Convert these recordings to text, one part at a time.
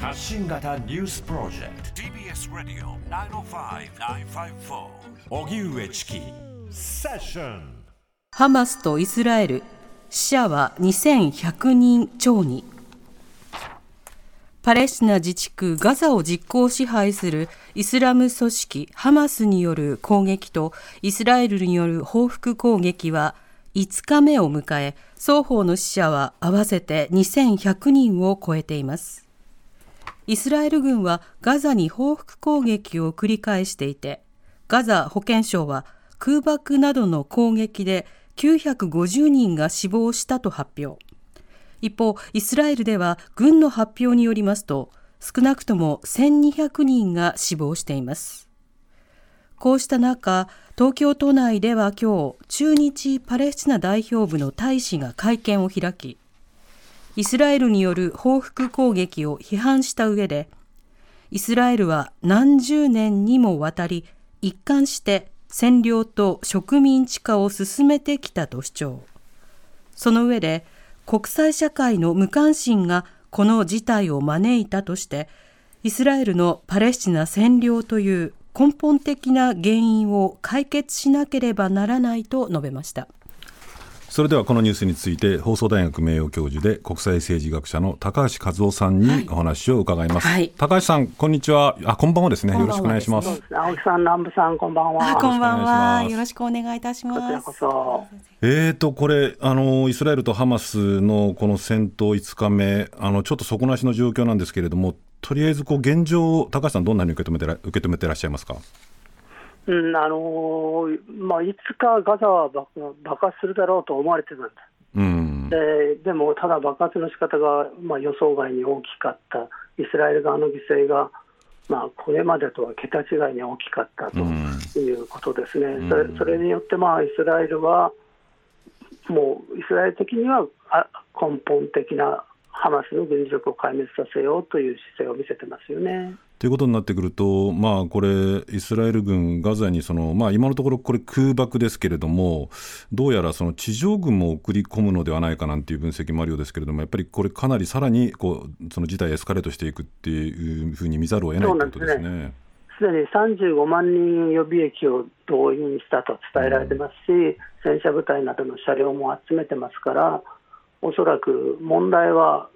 発信型ニュースプロジェクト TBS ラジオ905-954おぎゅうえちきセッション。ハマスとイスラエル、死者は2100人超に。パレスチナ自治区ガザを実効支配するイスラム組織ハマスによる攻撃とイスラエルによる報復攻撃は5日目を迎え、双方の死者は合わせて2100人を超えています。イスラエル軍はガザに報復攻撃を繰り返していて、ガザ保健省は空爆などの攻撃で950人が死亡したと発表。一方、イスラエルでは軍の発表によりますと、少なくとも1200人が死亡しています。こうした中、東京都内では今日、駐日パレスチナ代表部の大使が会見を開き、イスラエルによる報復攻撃を批判した上で、イスラエルは何十年にもわたり一貫して占領と植民地化を進めてきたと主張。その上で、国際社会の無関心がこの事態を招いたとして、イスラエルのパレスチナ占領という根本的な原因を解決しなければならないと述べました。それではこのニュースについて、放送大学名誉教授で国際政治学者の高橋和夫さんにお話を伺います。はい、高橋さん、こんにちは。あ、こんばんはですね。よろしくお願いします。青木さん、南部さん、こんばんは。こんばんは。よろしくお願いいたします。こちらこそ。これイスラエルとハマスのこの戦闘5日目、ちょっと底なしの状況なんですけれども、とりあえずこう現状を高橋さん、どんなに受け止めてらっしゃいますか？いつかガザは爆発するだろうと思われてたんだ、でもただ爆発の仕方が、予想外に大きかった。イスラエル側の犠牲が、これまでとは桁違いに大きかったということですね。それによって、イスラエルはもうイスラエル的には根本的なハマスの軍事力を壊滅させようという姿勢を見せてますよね。ということになってくると、これイスラエル軍ガザに今のところこれ空爆ですけれども、どうやらその地上軍も送り込むのではないかなんていう分析もあるようですけれども、やっぱりこれかなりさらにこうその事態エスカレートしていくっていうふうに見ざるを得ないということですね。すでに35万人予備役を動員したと伝えられてますし、戦車部隊などの車両も集めてますから、おそらく問題は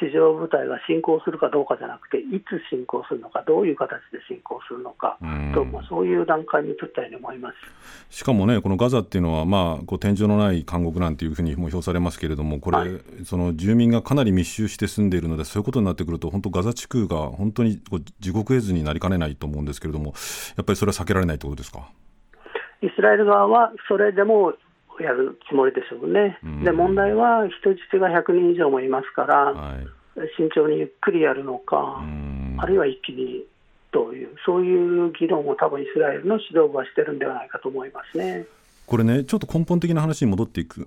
地上部隊が侵攻するかどうかじゃなくて、いつ侵攻するのか、どういう形で侵攻するのかと、そういう段階に移ったように思います。しかもね、このガザっていうのは、こう天井のない監獄なんていうふうにも評されますけれども、これ、その住民がかなり密集して住んでいるので、そういうことになってくると本当ガザ地区が本当に地獄絵図になりかねないと思うんですけれども、やっぱりそれは避けられないということですか？イスラエル側はそれでもやるつもりでしょうね。で、問題は人質が100人以上もいますから、慎重にゆっくりやるのか、あるいは一気にという、そういう議論を多分イスラエルの指導部はしてるんではないかと思いますね。これね、ちょっと根本的な話に戻っていく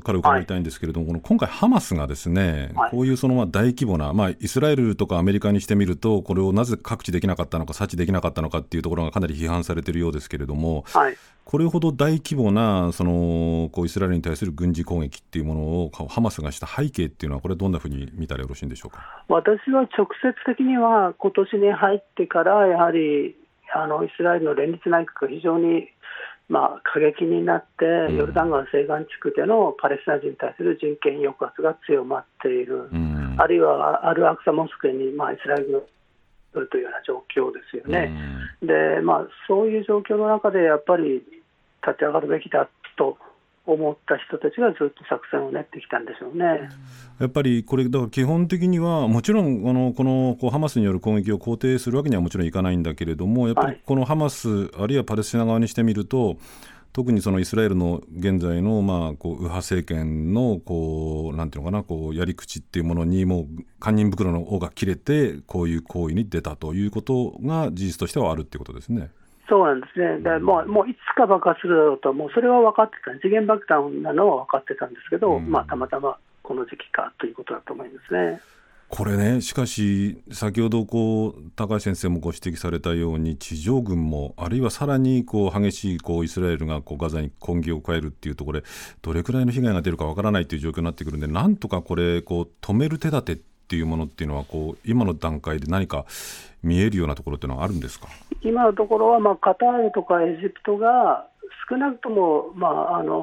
から伺いたいんですけれども、今回ハマスがですね、こういうその大規模な、イスラエルとかアメリカにしてみると、これをなぜ覚知できなかったのか、察知できなかったのかっていうところがかなり批判されているようですけれども、これほど大規模なそのこうイスラエルに対する軍事攻撃っていうものをハマスがした背景っていうのは、これどんなふうに見たらよろしいんでしょうか？私は直接的には今年に入ってからやはりイスラエルの連立内閣が非常に過激になって、ヨルダン川西岸地区でのパレスチナ人に対する人権抑圧が強まっている、あるいはアルアクサモスクに、イスラエルが来るというような状況ですよね。で、そういう状況の中でやっぱり立ち上がるべきだと思った人たちがずっと作戦を練ってきたんでしょうね。やっぱりこれだから基本的にはもちろんこのハマスによる攻撃を肯定するわけにはもちろんいかないんだけれども、やっぱりこのハマスあるいはパレスチナ側にしてみると、特にそのイスラエルの現在の右派政権のやり口っていうものにもう堪忍袋の尾が切れて、こういう行為に出たということが事実としてはあるってことですね。そうなんですね。で、もういつか爆発するだろうと、もうそれは分かってた、時限爆弾なのは分かってたんですけど、たまたまこの時期かということだと思いますね。これね、しかし先ほど高橋先生もご指摘されたように、地上軍もあるいはさらに激しいイスラエルがガザに攻撃を加えるっていうと、これどれくらいの被害が出るか分からないという状況になってくるんで、なんとかこれ止める手立てっていうものっていうのはこう今の段階で何か見えるようなところってのはあるんですか？今のところは、カタールとかエジプトが少なくとも、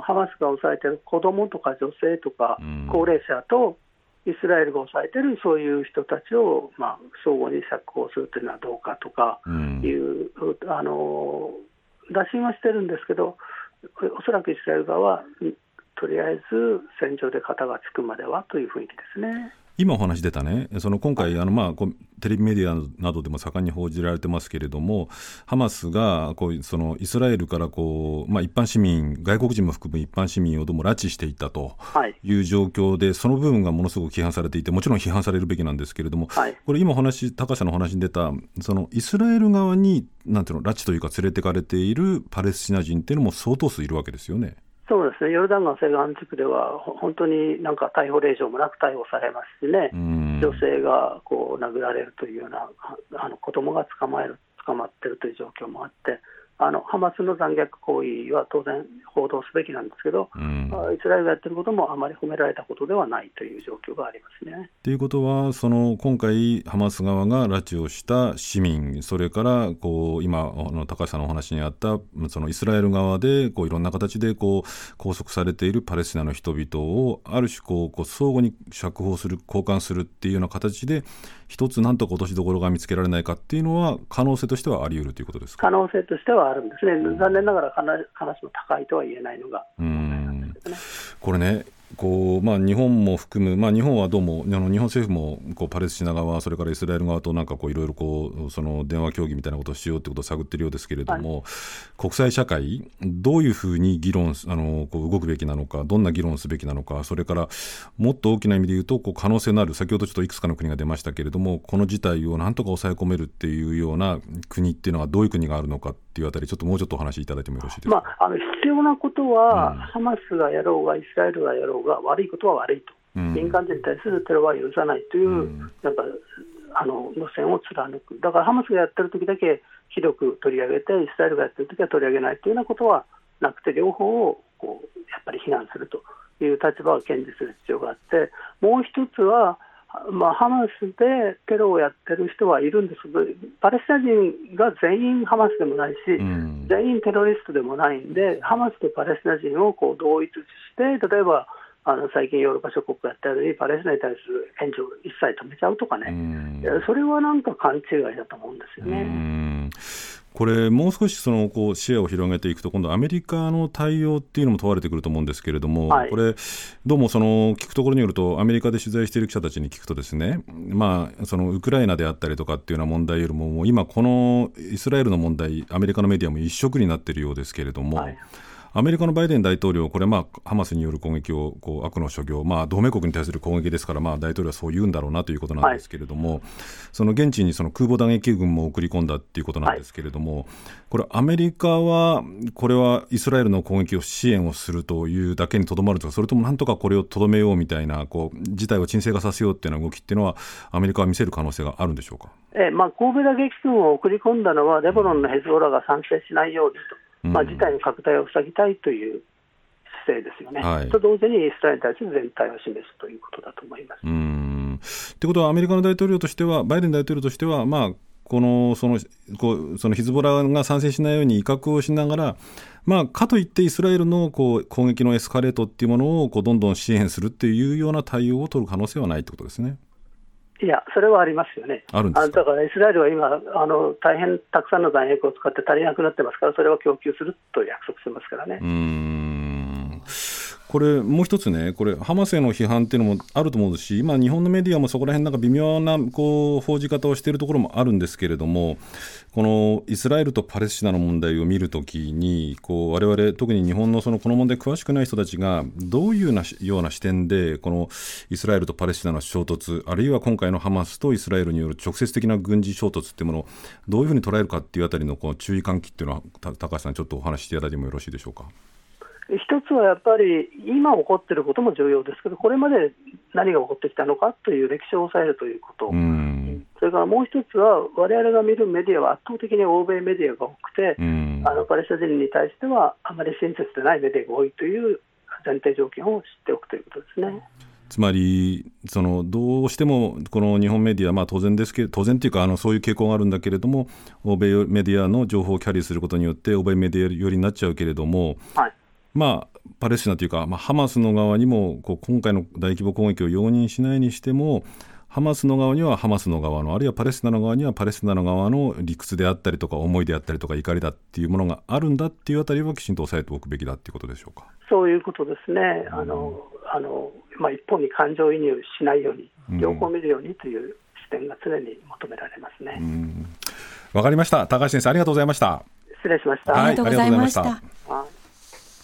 ハマスが抑えている子どもとか女性とか高齢者とイスラエルが抑えているそういう人たちを、相互に釈放するというのはどうかとかいう、打診はしてるんですけど、おそらくイスラエル側はとりあえず戦場で片がつくまではという雰囲気ですね。今お話出たね、その今回テレビメディアなどでも盛んに報じられてますけれども、ハマスがこうそのイスラエルからこう、一般市民、外国人も含む一般市民をどうも拉致していたという状況で、その部分がものすごく批判されていて、もちろん批判されるべきなんですけれども、これ今高橋のお話に出たそのイスラエル側になんていうの、拉致というか連れてかれているパレスチナ人っていうのも相当数いるわけですよね。そうですね、ヨルダン川西岸地区では本当に逮捕令状もなく逮捕されますしね、女性がこう殴られるというような、子供が捕まっているという状況もあって、ハマスの残虐行為は当然報道すべきなんですけど、イスラエルがやっていることもあまり褒められたことではないという状況がありますね。ということは、その今回ハマス側が拉致をした市民、それから今高橋さんのお話にあったそのイスラエル側でいろんな形で拘束されているパレスチナの人々をある種相互に釈放する、交換するっていうような形で一つなんとか落としどころが見つけられないかっていうのは可能性としてはあり得るということですか？可能性としてはあるんですね。残念ながら話も高いとは言えないのが問題なんですよね。これね日本も含む、日本はどうも日本政府もパレスチナ側、それからイスラエル側といろいろ電話協議みたいなことをしようということを探っているようですけれども、国際社会どういうふうに議論動くべきなのか、どんな議論をすべきなのか、それからもっと大きな意味で言うと可能性のある、先ほどちょっといくつかの国が出ましたけれども、この事態をなんとか抑え込めるっていうような国っていうのはどういう国があるのかっていうあたり、もうちょっとお話しいただいてもよろしいですか？必要なことは、ハマスがやろうがイスラエルがやろうが悪いことは悪いと、民間人に対するテロは許さないという、やっぱ路線を貫く。だからハマスがやってる時だけひどく取り上げて、イスラエルがやってる時は取り上げないというようなことはなくて、両方をやっぱり非難するという立場を堅持する必要があって、もう一つは、ハマスでテロをやってる人はいるんですけど、パレスチナ人が全員ハマスでもないし、全員テロリストでもないんで、ハマスとパレスチナ人を同一して、例えば最近ヨーロッパ諸国がやったようにパレスチナに対する援助を一切止めちゃうとかね、それは勘違いだと思うんですよね。これもう少し視野を広げていくと、今度アメリカの対応っていうのも問われてくると思うんですけれども、これどうも聞くところによると、アメリカで取材している記者たちに聞くとですね、ウクライナであったりとかっていうような問題よりも、もう今このイスラエルの問題、アメリカのメディアも一色になっているようですけれども、アメリカのバイデン大統領、これハマスによる攻撃を悪の所業、同盟国に対する攻撃ですから、大統領はそう言うんだろうなということなんですけれども、その現地に空母打撃群も送り込んだということなんですけれども、これアメリカはこれはイスラエルの攻撃を支援をするというだけにとどまるとか、それともなんとかこれをとどめようみたいな事態を沈静化させようというような動きっていうのはアメリカは見せる可能性があるんでしょうか？神戸打撃群を送り込んだのはレバノンのヘズボラが賛成しないようにと、事態の拡大を防ぎたいという姿勢ですよね、と同時にイスラエルに対する全体を示すということだと思います。ということは、アメリカの大統領としては、バイデン大統領としては、そのヒズボラが参戦しないように威嚇をしながら、かといってイスラエルの攻撃のエスカレートというものをどんどん支援するというような対応を取る可能性はないということですね。いや、それはありますよね。だからイスラエルは今大変たくさんの弾薬を使って足りなくなってますから、それを供給すると約束してますからね。これもう一つね、これハマスへの批判っていうのもあると思うし、今日本のメディアもそこら辺微妙な報じ方をしているところもあるんですけれども、このイスラエルとパレスチナの問題を見るときに我々特に日本のこの問題詳しくない人たちがどういうような視点でこのイスラエルとパレスチナの衝突、あるいは今回のハマスとイスラエルによる直接的な軍事衝突っていうものをどういうふうに捉えるかっていうあたりの注意喚起っていうのは、高橋さんちょっとお話ししていただいてもよろしいでしょうか？一つはやっぱり今起こっていることも重要ですけど、これまで何が起こってきたのかという歴史を抑えるということ、それからもう一つは、我々が見るメディアは圧倒的に欧米メディアが多くて、パレスチナ人に対してはあまり親切でないメディアが多いという前提条件を知っておくということですね。つまりそのどうしてもこの日本メディア、まあ、当然というかそういう傾向があるんだけれども、欧米メディアの情報をキャリーすることによって欧米メディア寄りになっちゃうけれども、はい、まあ、パレスチナというか、まあ、ハマスの側にもこう今回の大規模攻撃を容認しないにしても、ハマスの側にはハマスの側の、あるいはパレスチナの側にはパレスチナの側の理屈であったりとか思いであったりとか怒りだっていうものがあるんだっていうあたりはきちんと抑えておくべきだっていうことでしょうか。そういうことですね。まあ、一方に感情移入しないように、両方見るようにという視点が常に求められますね。わかりました。高橋先生、ありがとうございました。失礼しました。ありがとうございました。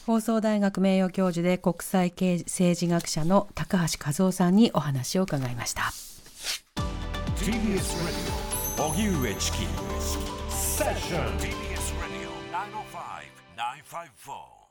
放送大学名誉教授で国際政治学者の高橋和夫さんにお話を伺いました。 TBS Radio 荻上チキセッション。 TBS Radio 905-954